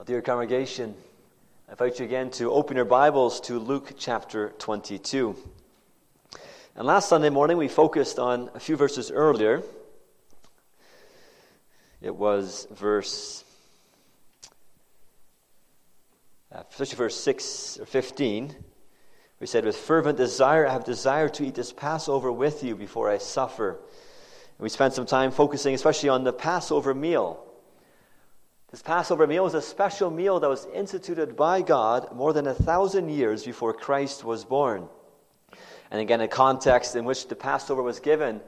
Well, dear congregation, I invite you again to open your Bibles to Luke chapter 22. And last Sunday morning, we focused on a few verses earlier. It was verse 6 or 15. We said, "With fervent desire, I have desired to eat this Passover with you before I suffer." And we spent some time focusing especially on the Passover meal. This Passover meal was a special meal that was instituted by God more than 1,000 years before Christ was born. And again, the context in which the Passover was given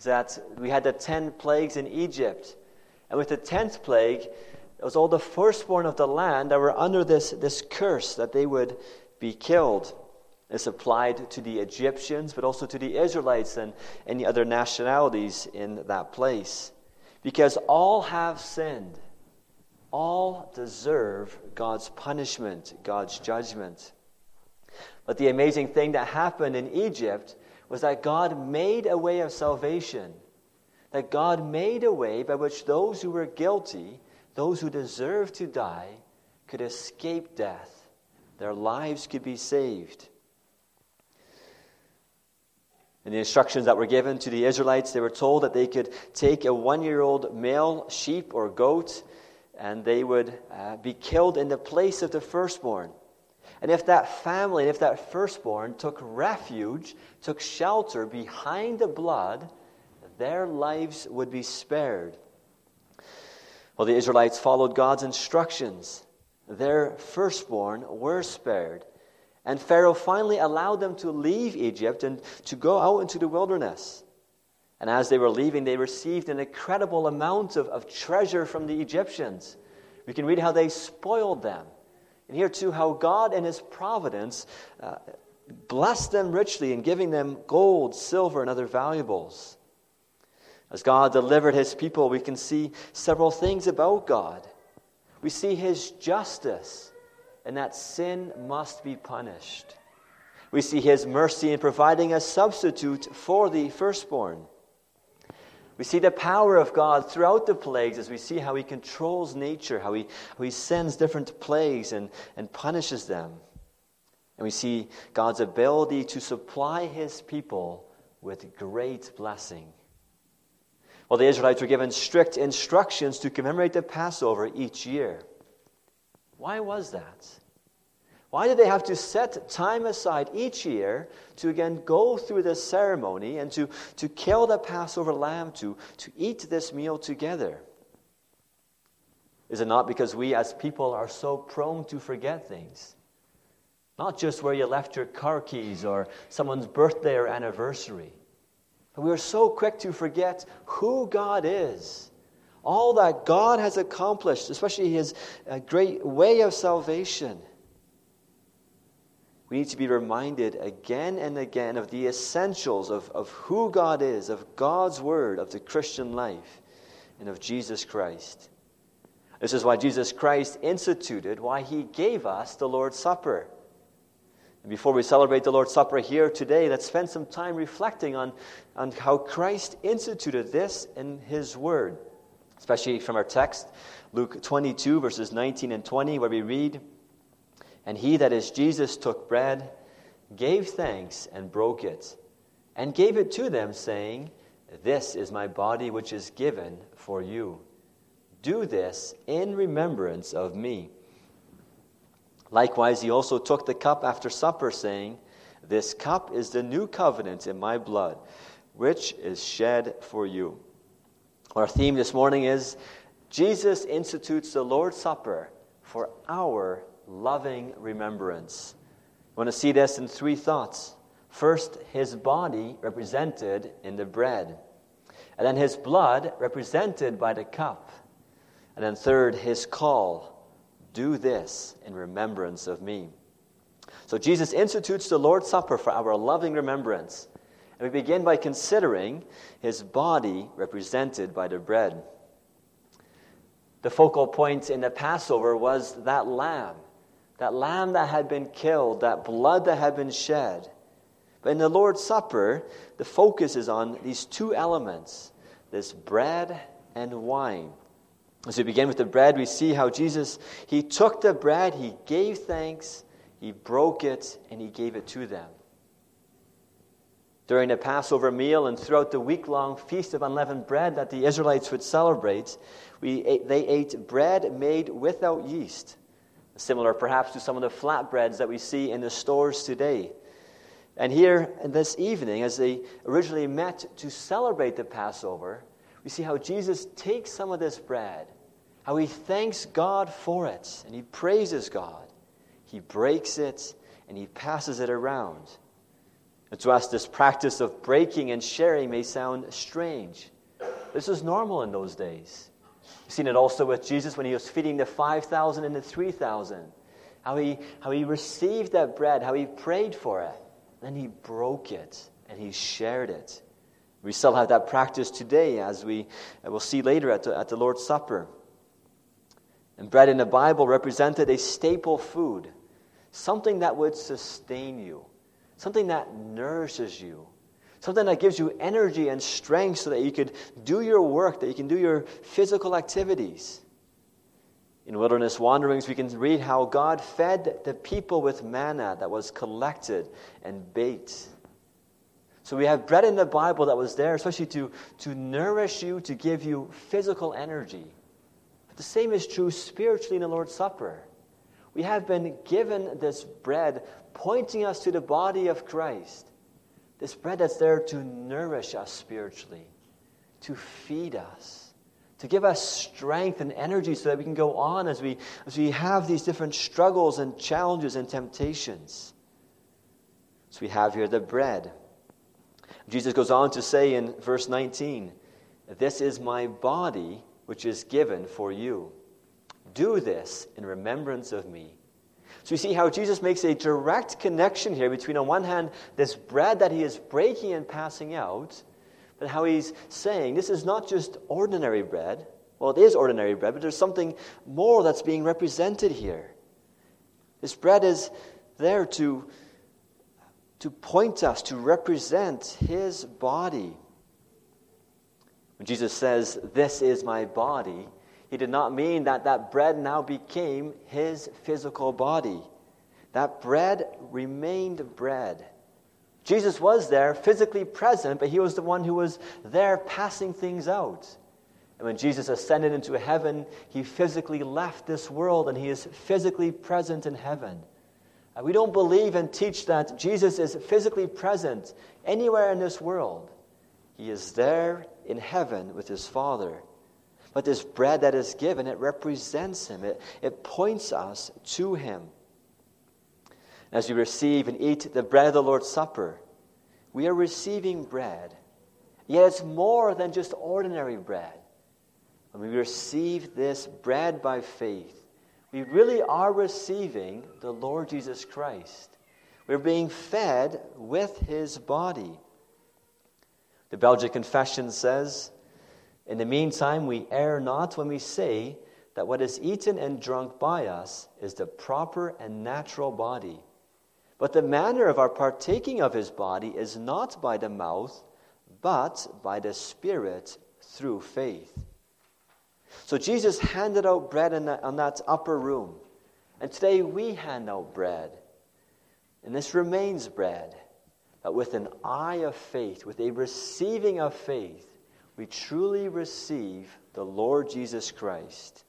is that we had the 10 plagues in Egypt. And with the 10th plague, it was all the firstborn of the land that were under this curse that they would be killed. This applied to the Egyptians, but also to the Israelites and any other nationalities in that place. Because all have sinned. All deserve God's punishment, God's judgment. But the amazing thing that happened in Egypt was that God made a way of salvation. That God made a way by which those who were guilty, those who deserved to die, could escape death. Their lives could be saved. In the instructions that were given to the Israelites, they were told that they could take a 1-year-old male sheep or goat, and they would be killed in the place of the firstborn. And if that family, and if that firstborn took refuge, took shelter behind the blood, their lives would be spared. Well, the Israelites followed God's instructions. Their firstborn were spared. And Pharaoh finally allowed them to leave Egypt and to go out into the wilderness. And as they were leaving, they received an incredible amount of treasure from the Egyptians. We can read how they spoiled them. And here, too, how God in His providence blessed them richly in giving them gold, silver, and other valuables. As God delivered His people, we can see several things about God. We see His justice, and that sin must be punished. We see His mercy in providing a substitute for the firstborn. We see the power of God throughout the plagues as we see how He controls nature, how he sends different plagues and punishes them. And we see God's ability to supply His people with great blessing. Well, the Israelites were given strict instructions to commemorate the Passover each year. Why was that? Why did they have to set time aside each year to again go through this ceremony and to kill the Passover lamb, to eat this meal together? Is it not because we as people are so prone to forget things? Not just where you left your car keys or someone's birthday or anniversary. But we are so quick to forget who God is. All that God has accomplished, especially His great way of salvation. We need to be reminded again and again of the essentials of who God is, of God's Word, of the Christian life, and of Jesus Christ. This is why Jesus Christ instituted, why He gave us the Lord's Supper. And before we celebrate the Lord's Supper here today, let's spend some time reflecting on how Christ instituted this in His Word. Especially from our text, Luke 22, verses 19 and 20, where we read, "And He," that is Jesus, "took bread, gave thanks, and broke it, and gave it to them, saying, 'This is my body which is given for you. Do this in remembrance of me.' Likewise, He also took the cup after supper, saying, 'This cup is the new covenant in my blood, which is shed for you.'" Our theme this morning is Jesus institutes the Lord's Supper for our loving remembrance. I want to see this in 3 thoughts. First, His body represented in the bread. And then His blood represented by the cup. And then third, His call, "Do this in remembrance of me." So Jesus institutes the Lord's Supper for our loving remembrance. And we begin by considering His body represented by the bread. The focal point in the Passover was that lamb. That lamb that had been killed, that blood that had been shed. But in the Lord's Supper, the focus is on these 2 elements, this bread and wine. As we begin with the bread, we see how Jesus, he took the bread, he gave thanks, he broke it, and he gave it to them. During the Passover meal and throughout the week-long Feast of Unleavened Bread that the Israelites would celebrate, they ate bread made without yeast, similar perhaps to some of the flatbreads that we see in the stores today. And here this evening, as they originally met to celebrate the Passover, we see how Jesus takes some of this bread, how he thanks God for it, and he praises God. He breaks it, and he passes it around. And to us, this practice of breaking and sharing may sound strange. This was normal in those days. We've seen it also with Jesus when he was feeding the 5,000 and the 3,000, how he received that bread, how he prayed for it. Then he broke it, and he shared it. We still have that practice today, as we will see later at the Lord's Supper. And bread in the Bible represented a staple food, something that would sustain you, something that nourishes you, something that gives you energy and strength so that you could do your work, that you can do your physical activities. In wilderness wanderings, we can read how God fed the people with manna that was collected and baked. So we have bread in the Bible that was there, especially to nourish you, to give you physical energy. But the same is true spiritually in the Lord's Supper. We have been given this bread pointing us to the body of Christ, this bread that's there to nourish us spiritually, to feed us, to give us strength and energy so that we can go on as we have these different struggles and challenges and temptations. So we have here the bread. Jesus goes on to say in verse 19, "This is my body which is given for you. Do this in remembrance of me." So you see how Jesus makes a direct connection here between, on one hand, this bread that he is breaking and passing out, but how he's saying this is not just ordinary bread. Well, it is ordinary bread, but there's something more that's being represented here. This bread is there to point us, to represent his body. When Jesus says, "This is my body," he did not mean that bread now became his physical body. That bread remained bread. Jesus was there, physically present, but he was the one who was there passing things out. And when Jesus ascended into heaven, he physically left this world, and he is physically present in heaven. We don't believe and teach that Jesus is physically present anywhere in this world. He is there in heaven with his Father. But this bread that is given, it represents him. It points us to him. As we receive and eat the bread of the Lord's Supper, we are receiving bread. Yet it's more than just ordinary bread. When we receive this bread by faith, we really are receiving the Lord Jesus Christ. We're being fed with his body. The Belgic Confession says, "In the meantime, we err not when we say that what is eaten and drunk by us is the proper and natural body. But the manner of our partaking of his body is not by the mouth, but by the Spirit through faith." So Jesus handed out bread on that upper room. And today we hand out bread. And this remains bread. But with an eye of faith, with a receiving of faith, we truly receive the Lord Jesus Christ.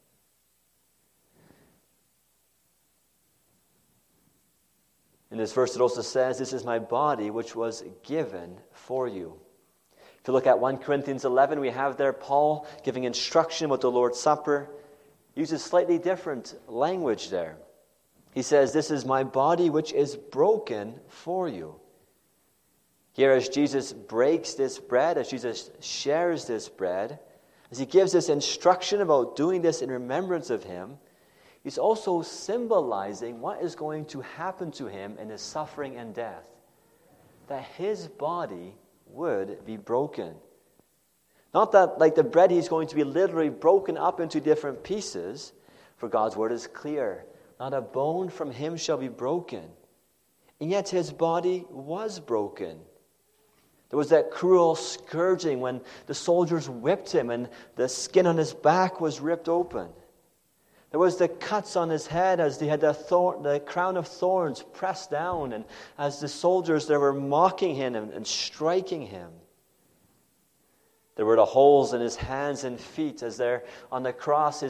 In this verse, it also says, "This is my body which was given for you." If you look at 1 Corinthians 11, we have there Paul giving instruction about the Lord's Supper. He uses slightly different language there. He says, "This is my body which is broken for you." Here, as Jesus breaks this bread, as Jesus shares this bread, as he gives this instruction about doing this in remembrance of him, he's also symbolizing what is going to happen to him in his suffering and death, that his body would be broken. Not that, like the bread, he's going to be literally broken up into different pieces, for God's word is clear, not a bone from him shall be broken. And yet his body was broken. There was that cruel scourging when the soldiers whipped him and the skin on his back was ripped open. There was the cuts on his head as they had the crown of thorns pressed down, and as the soldiers, they were mocking him and striking him. There were the holes in his hands and feet as there on the cross,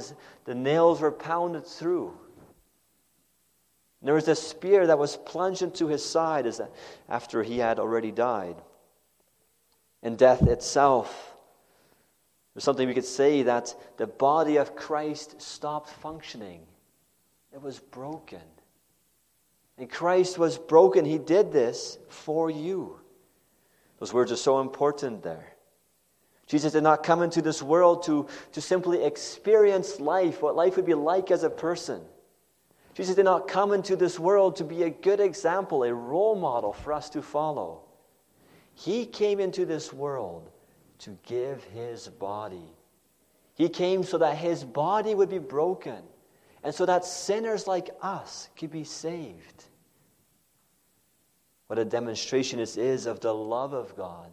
the nails were pounded through. And there was the spear that was plunged into his side after he had already died. And death itself, there's something we could say that the body of Christ stopped functioning. It was broken. And Christ was broken. He did this for you. Those words are so important there. Jesus did not come into this world to simply experience life, what life would be like as a person. Jesus did not come into this world to be a good example, a role model for us to follow. He came into this world to give his body. He came so that his body would be broken and so that sinners like us could be saved. What a demonstration this is of the love of God,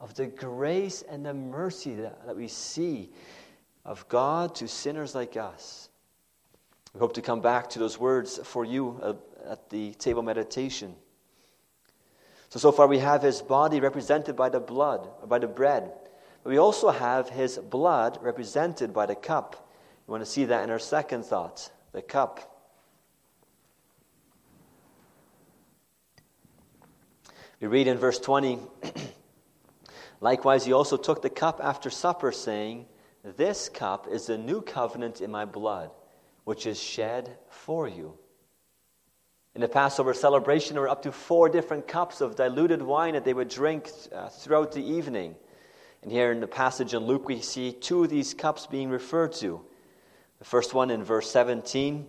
of the grace and the mercy that we see of God to sinners like us. We hope to come back to those words for you at the table meditation. So far we have his body represented by the blood, by the bread. But we also have his blood represented by the cup. We want to see that in our second thought, the cup. We read in verse 20, "Likewise he also took the cup after supper, saying, 'This cup is the new covenant in my blood, which is shed for you.'" In the Passover celebration, there were up to 4 different cups of diluted wine that they would drink throughout the evening. And here in the passage in Luke, we see 2 of these cups being referred to. The first one in verse 17,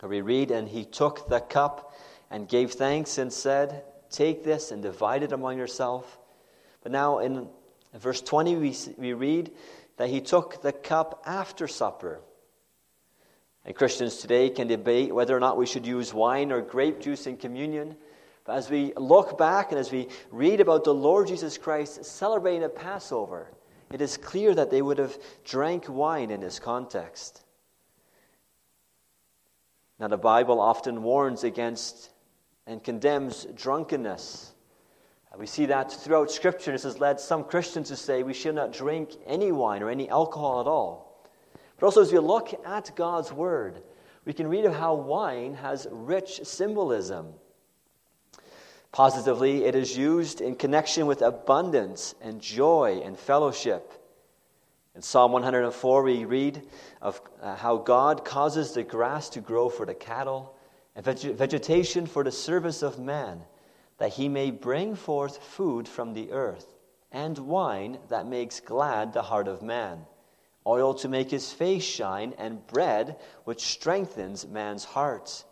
where we read, "And he took the cup and gave thanks and said, 'Take this and divide it among yourself.'" But now in verse 20, we read that he took the cup after supper. And Christians today can debate whether or not we should use wine or grape juice in communion. But as we look back and as we read about the Lord Jesus Christ celebrating the Passover, it is clear that they would have drank wine in this context. Now the Bible often warns against and condemns drunkenness. We see that throughout Scripture. This has led some Christians to say we should not drink any wine or any alcohol at all. But also, as we look at God's Word, we can read of how wine has rich symbolism. Positively, it is used in connection with abundance and joy and fellowship. In Psalm 104, we read of how God causes the grass to grow for the cattle and vegetation for the service of man, that he may bring forth food from the earth and wine that makes glad the heart of man, oil to make his face shine, and bread which strengthens man's heart.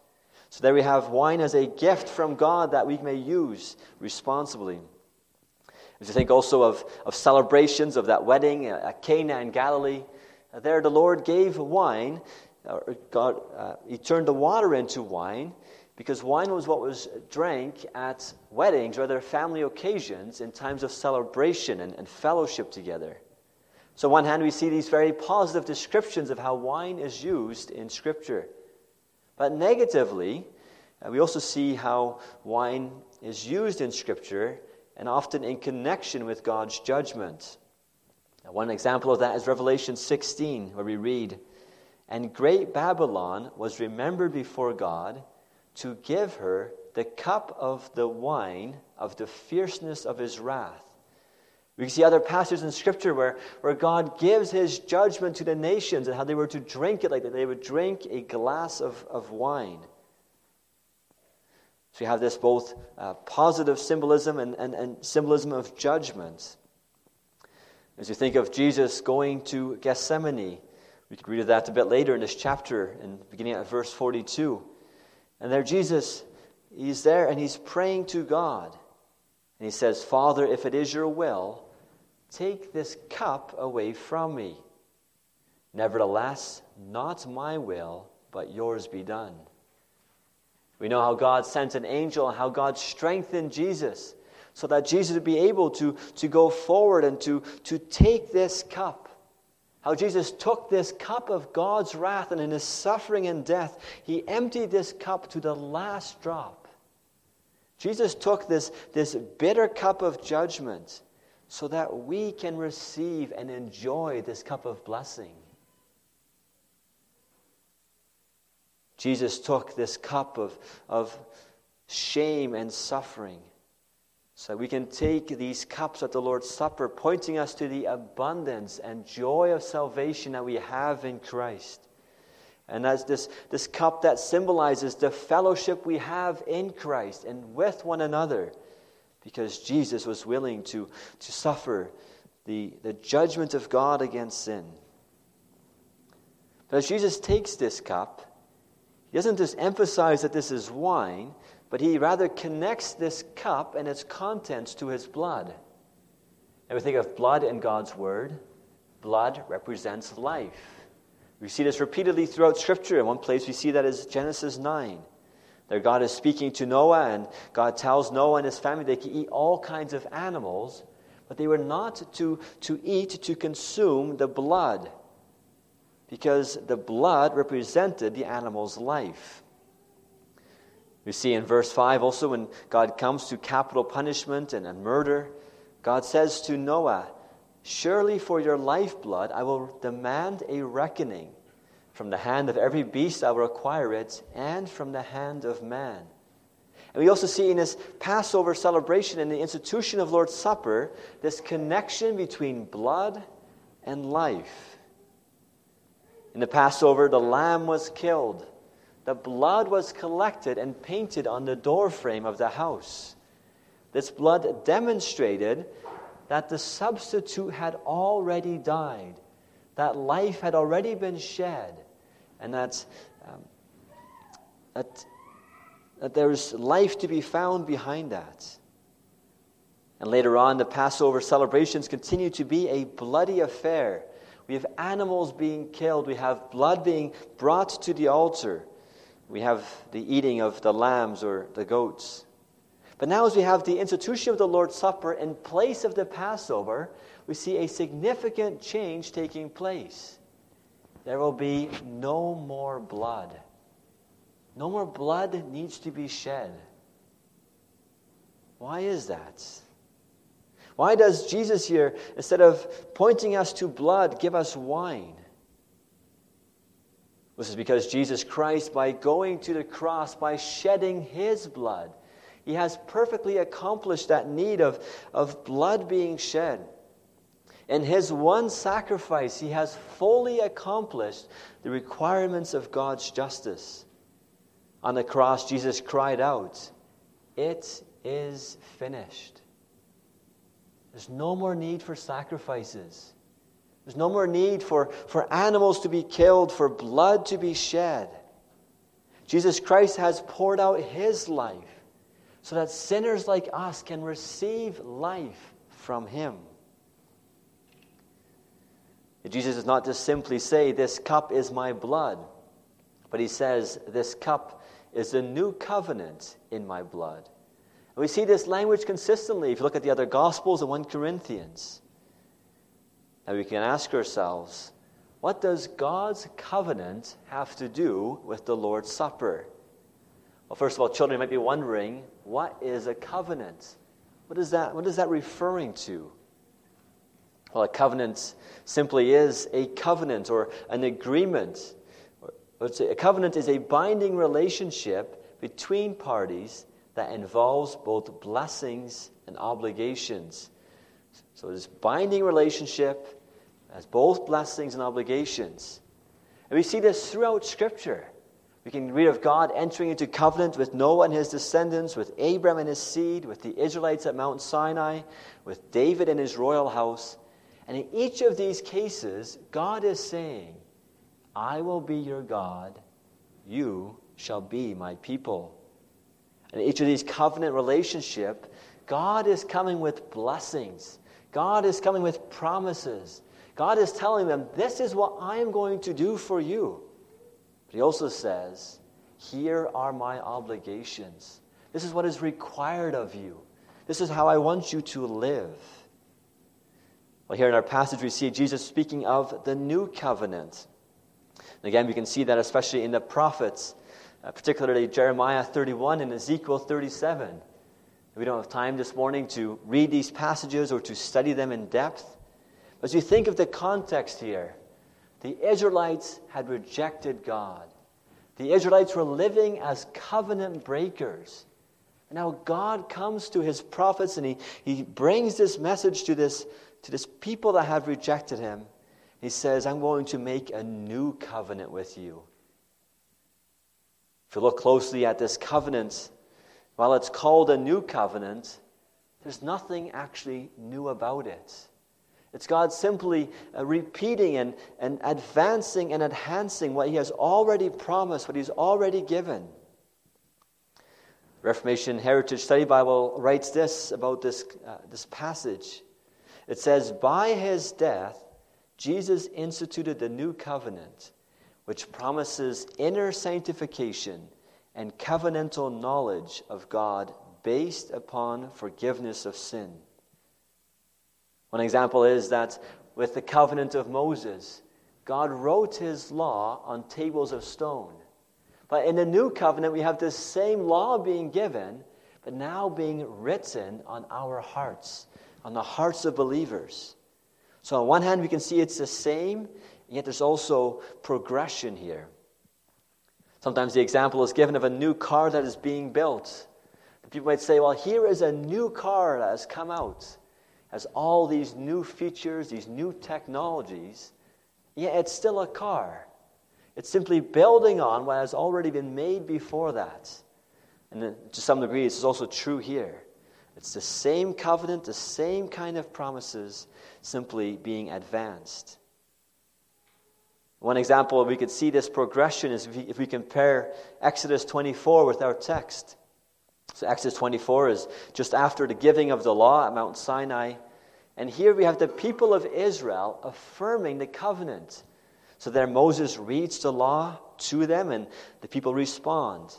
So there we have wine as a gift from God that we may use responsibly. As you think also of celebrations of that wedding at Cana in Galilee, there the Lord gave wine, he turned the water into wine, because wine was what was drank at weddings or other family occasions in times of celebration and fellowship together. So on one hand, we see these very positive descriptions of how wine is used in Scripture. But negatively, we also see how wine is used in Scripture and often in connection with God's judgment. Now, one example of that is Revelation 16, where we read, "And great Babylon was remembered before God to give her the cup of the wine of the fierceness of his wrath." We can see other passages in Scripture where God gives his judgment to the nations and how they were to drink it like that. They would drink a glass of wine. So you have this both positive symbolism and symbolism of judgment. As you think of Jesus going to Gethsemane, we could read of that a bit later in this chapter, beginning at verse 42. And there Jesus, he's there and he's praying to God. And he says, "Father, if it is your will, take this cup away from me. Nevertheless, not my will, but yours be done." We know how God sent an angel, how God strengthened Jesus so that Jesus would be able to go forward and to take this cup. How Jesus took this cup of God's wrath, and in his suffering and death, he emptied this cup to the last drop. Jesus took this bitter cup of judgment so that we can receive and enjoy this cup of blessing. Jesus took this cup of shame and suffering so that we can take these cups at the Lord's Supper, pointing us to the abundance and joy of salvation that we have in Christ. And as this cup that symbolizes the fellowship we have in Christ and with one another, because Jesus was willing to suffer the judgment of God against sin. But as Jesus takes this cup, he doesn't just emphasize that this is wine, but he rather connects this cup and its contents to his blood. And we think of blood in God's word. Blood represents life. We see this repeatedly throughout Scripture. In one place we see that is Genesis 9. There God is speaking to Noah, and God tells Noah and his family they can eat all kinds of animals, but they were not to consume the blood, because the blood represented the animal's life. We see in verse 5 also, when God comes to capital punishment and murder, God says to Noah, "Surely for your lifeblood I will demand a reckoning. From the hand of every beast I will require it, and from the hand of man." And we also see in this Passover celebration and the institution of Lord's Supper, this connection between blood and life. In the Passover, the lamb was killed. The blood was collected and painted on the doorframe of the house. This blood demonstrated that the substitute had already died, that life had already been shed, and that there was life to be found behind that. And later on, the Passover celebrations continue to be a bloody affair. We have animals being killed. We have blood being brought to the altar. We have the eating of the lambs or the goats. But now, as we have the institution of the Lord's Supper in place of the Passover, we see a significant change taking place. There will be no more blood. No more blood needs to be shed. Why is that? Why does Jesus here, instead of pointing us to blood, give us wine? This is because Jesus Christ, by going to the cross, by shedding his blood, he has perfectly accomplished that need of blood being shed. In his one sacrifice, he has fully accomplished the requirements of God's justice. On the cross, Jesus cried out, "It is finished." There's no more need for sacrifices. There's no more need for animals to be killed, for blood to be shed. Jesus Christ has poured out his life so that sinners like us can receive life from him. Jesus does not just simply say, "This cup is my blood," but he says, "This cup is the new covenant in my blood." We see this language consistently if you look at the other Gospels and 1 Corinthians. And we can ask ourselves, what does God's covenant have to do with the Lord's Supper? Well, first of all, children might be wondering, what is a covenant? What is that referring to? Well, a covenant simply is a covenant or an agreement. A covenant is a binding relationship between parties that involves both blessings and obligations. So this binding relationship has both blessings and obligations. And we see this throughout Scripture. We can read of God entering into covenant with Noah and his descendants, with Abraham and his seed, with the Israelites at Mount Sinai, with David and his royal house. And in each of these cases, God is saying, "I will be your God, you shall be my people." In each of these covenant relationships, God is coming with blessings. God is coming with promises. God is telling them, "This is what I am going to do for you." But he also says, "Here are my obligations. This is what is required of you. This is how I want you to live. Well, here in our passage, we see Jesus speaking of the new covenant. And again, we can see that especially in the prophets, particularly Jeremiah 31 and Ezekiel 37. We don't have time this morning to read these passages or to study them in depth. But as you think of the context here, the Israelites had rejected God. The Israelites were living as covenant breakers. And now God comes to his prophets and he brings this message to this people that have rejected him. He says, I'm going to make a new covenant with you. If you look closely at this covenant, while it's called a new covenant, there's nothing actually new about it. It's God simply repeating and advancing and enhancing what he has already promised, what he's already given. Reformation Heritage Study Bible writes this about this passage. It says, by his death, Jesus instituted the new covenant, which promises inner sanctification and covenantal knowledge of God based upon forgiveness of sin. One example is that with the covenant of Moses, God wrote his law on tables of stone. But in the new covenant, we have this same law being given, but now being written on our hearts, on the hearts of believers. So on one hand, we can see it's the same, yet there's also progression here. Sometimes the example is given of a new car that is being built. People might say, well, here is a new car that has come out, has all these new features, these new technologies, yet it's still a car. It's simply building on what has already been made before that. And to some degree, this is also true here. It's the same covenant, the same kind of promises, simply being advanced. One example we could see this progression is if we compare Exodus 24 with our text. So Exodus 24 is just after the giving of the law at Mount Sinai. And here we have the people of Israel affirming the covenant. So there Moses reads the law to them and the people respond.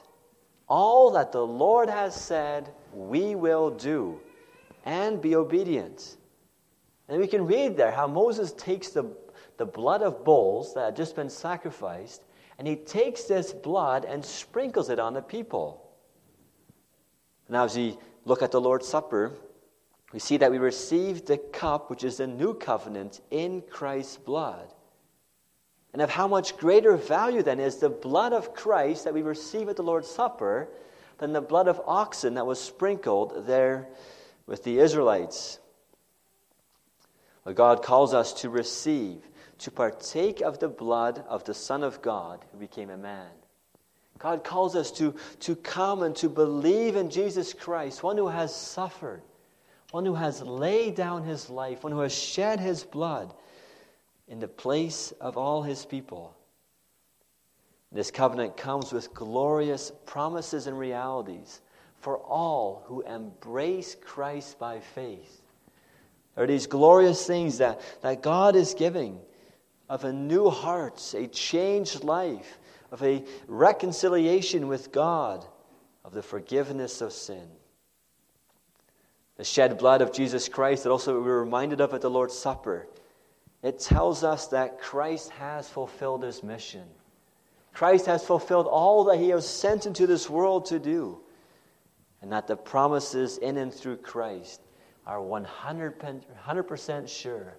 All that the Lord has said, we will do and be obedient. And we can read there how Moses takes the blood of bulls that had just been sacrificed and he takes this blood and sprinkles it on the people. Now, as we look at the Lord's Supper, we see that we receive the cup, which is the new covenant, in Christ's blood. And of how much greater value, then, is the blood of Christ that we receive at the Lord's Supper than the blood of oxen that was sprinkled there with the Israelites. Well, God calls us to receive, to partake of the blood of the Son of God who became a man. God calls us to come and to believe in Jesus Christ, one who has suffered, one who has laid down his life, one who has shed his blood in the place of all his people. This covenant comes with glorious promises and realities for all who embrace Christ by faith. There are these glorious things that God is giving of a new heart, a changed life, of a reconciliation with God, of the forgiveness of sin. The shed blood of Jesus Christ that also we were reminded of at the Lord's Supper, it tells us that Christ has fulfilled his mission. Christ has fulfilled all that he was sent into this world to do, and that the promises in and through Christ are 100% sure.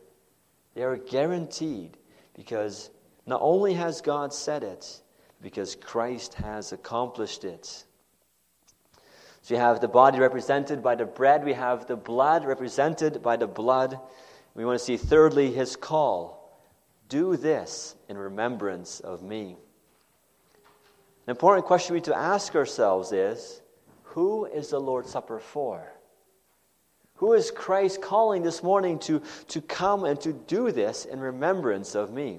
They are guaranteed because not only has God said it, because Christ has accomplished it. So you have the body represented by the bread. We have the blood represented by the blood. We want to see, thirdly, his call. Do this in remembrance of me. An important question we need to ask ourselves is, who is the Lord's Supper for? Who is Christ calling this morning to come and to do this in remembrance of me?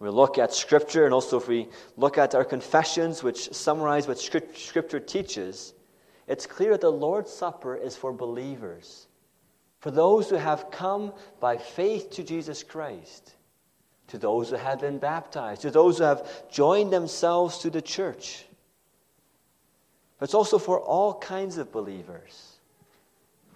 We look at Scripture, and also if we look at our confessions, which summarize what Scripture teaches, it's clear that the Lord's Supper is for believers, for those who have come by faith to Jesus Christ, to those who have been baptized, to those who have joined themselves to the church. But it's also for all kinds of believers,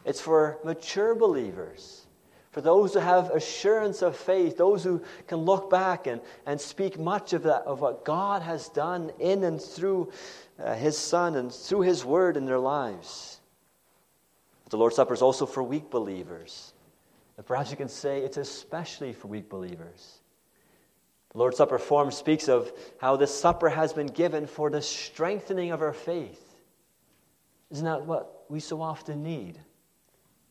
It's for mature believers, for those who have assurance of faith, those who can look back and speak much of that, of what God has done in and through His Son and through His Word in their lives. But the Lord's Supper is also for weak believers. And perhaps you can say it's especially for weak believers. The Lord's Supper form speaks of how this supper has been given for the strengthening of our faith. Isn't that what we so often need?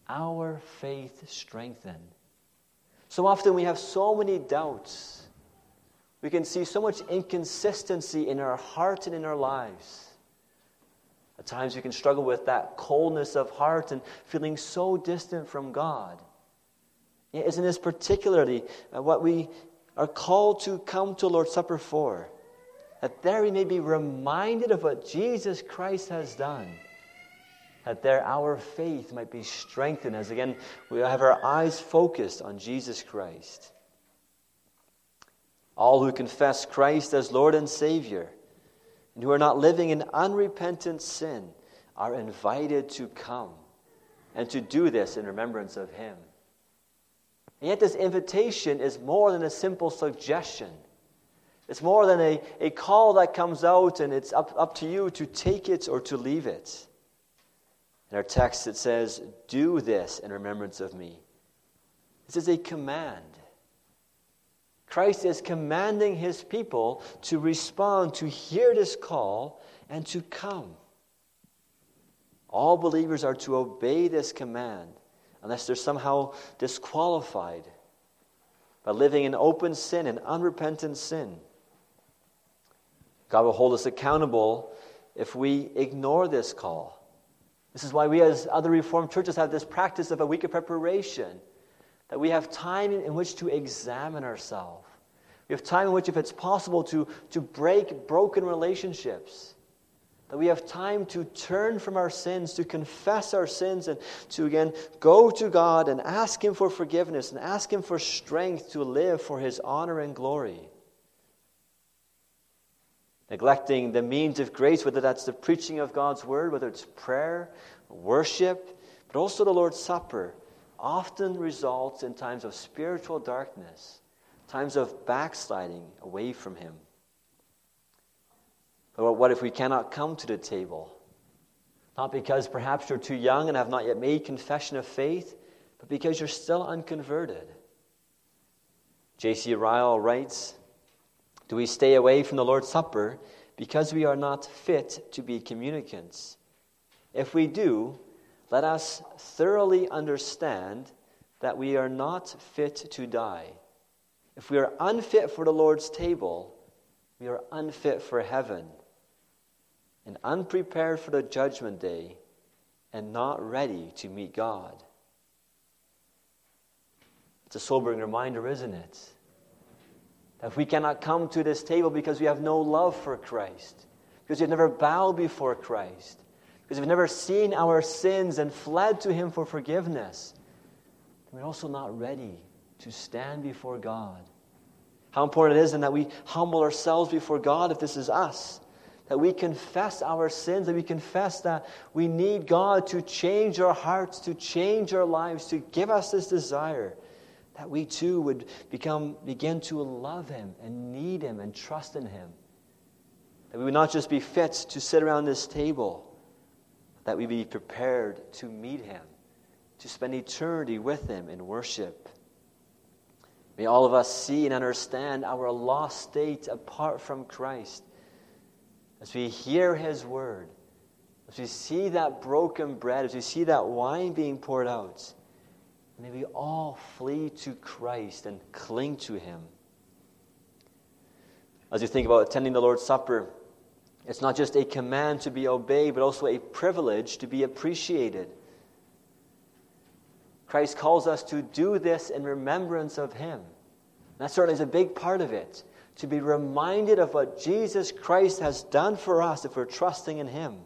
Our faith strengthened. So often we have so many doubts. We can see so much inconsistency in our heart and in our lives. At times we can struggle with that coldness of heart and feeling so distant from God. Yet isn't this particularly what we are called to come to Lord's Supper for? That there we may be reminded of what Jesus Christ has done. That there our faith might be strengthened as again we have our eyes focused on Jesus Christ. All who confess Christ as Lord and Savior and who are not living in unrepentant sin are invited to come and to do this in remembrance of Him. And yet this invitation is more than a simple suggestion. It's more than a call that comes out and it's up to you to take it or to leave it. In our text it says, "Do this in remembrance of me." This is a command. Christ is commanding His people to respond, to hear this call, and to come. All believers are to obey this command unless they're somehow disqualified by living in open sin and unrepentant sin. God will hold us accountable if we ignore this call. This is why we as other Reformed churches have this practice of a week of preparation, that we have time in which to examine ourselves. We have time in which, if it's possible, to break broken relationships. That we have time to turn from our sins, to confess our sins, and to again go to God and ask Him for forgiveness and ask Him for strength to live for His honor and glory. Neglecting the means of grace, whether that's the preaching of God's Word, whether it's prayer, worship, but also the Lord's Supper, often results in times of spiritual darkness, times of backsliding away from Him. But what if we cannot come to the table? Not because perhaps you're too young and have not yet made confession of faith, but because you're still unconverted. J.C. Ryle writes, "Do we stay away from the Lord's Supper because we are not fit to be communicants? If we do, let us thoroughly understand that we are not fit to die. If we are unfit for the Lord's table, we are unfit for heaven and unprepared for the judgment day and not ready to meet God." It's a sobering reminder, isn't it? That if we cannot come to this table because we have no love for Christ, because we've never bowed before Christ, because we've never seen our sins and fled to Him for forgiveness, we're also not ready to stand before God. How important it is then that we humble ourselves before God if this is us, that we confess our sins, that we confess that we need God to change our hearts, to change our lives, to give us this desire, that we too would begin to love Him and need Him and trust in Him, that we would not just be fit to sit around this table, that we be prepared to meet Him, to spend eternity with Him in worship. May all of us see and understand our lost state apart from Christ. As we hear His Word, as we see that broken bread, as we see that wine being poured out, may we all flee to Christ and cling to Him. As you think about attending the Lord's Supper, it's not just a command to be obeyed, but also a privilege to be appreciated. Christ calls us to do this in remembrance of Him. And that certainly is a big part of it, to be reminded of what Jesus Christ has done for us if we're trusting in Him.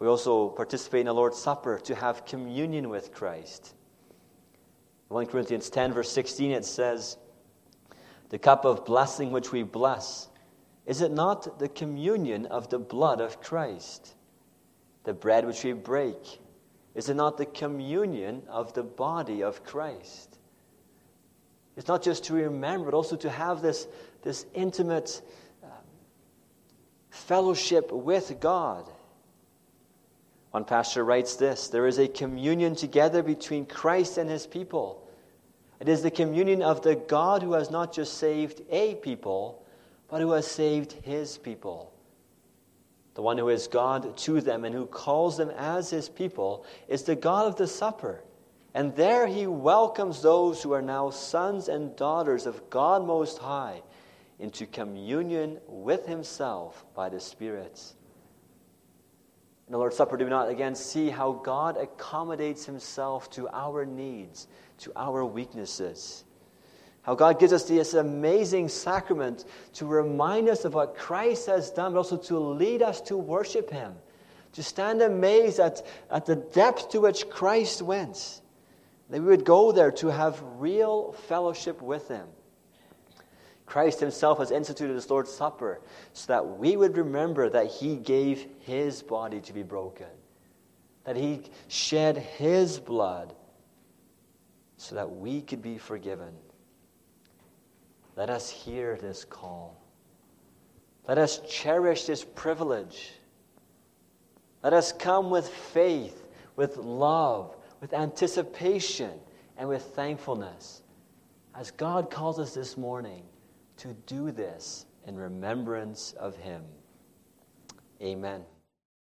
We also participate in the Lord's Supper to have communion with Christ. 1 Corinthians 10, verse 16, it says, "The cup of blessing which we bless, is it not the communion of the blood of Christ? The bread which we break, Is it not the communion of the body of Christ? It's not just to remember, but also to have this intimate fellowship with God. One pastor writes this: there is a communion together between Christ and his people. It is the communion of the God who has not just saved a people, but who has saved his people. The one who is God to them and who calls them as his people is the God of the supper. And there he welcomes those who are now sons and daughters of God Most High into communion with himself by the Spirit. In the Lord's Supper, do we not again see how God accommodates himself to our needs, to our weaknesses? How God gives us this amazing sacrament to remind us of what Christ has done, but also to lead us to worship him, to stand amazed at the depth to which Christ went. That we would go there to have real fellowship with him. Christ himself has instituted his Lord's Supper so that we would remember that he gave his body to be broken, that he shed his blood so that we could be forgiven. Let us hear this call. Let us cherish this privilege. Let us come with faith, with love, with anticipation, and with thankfulness, as God calls us this morning to do this in remembrance of him. Amen.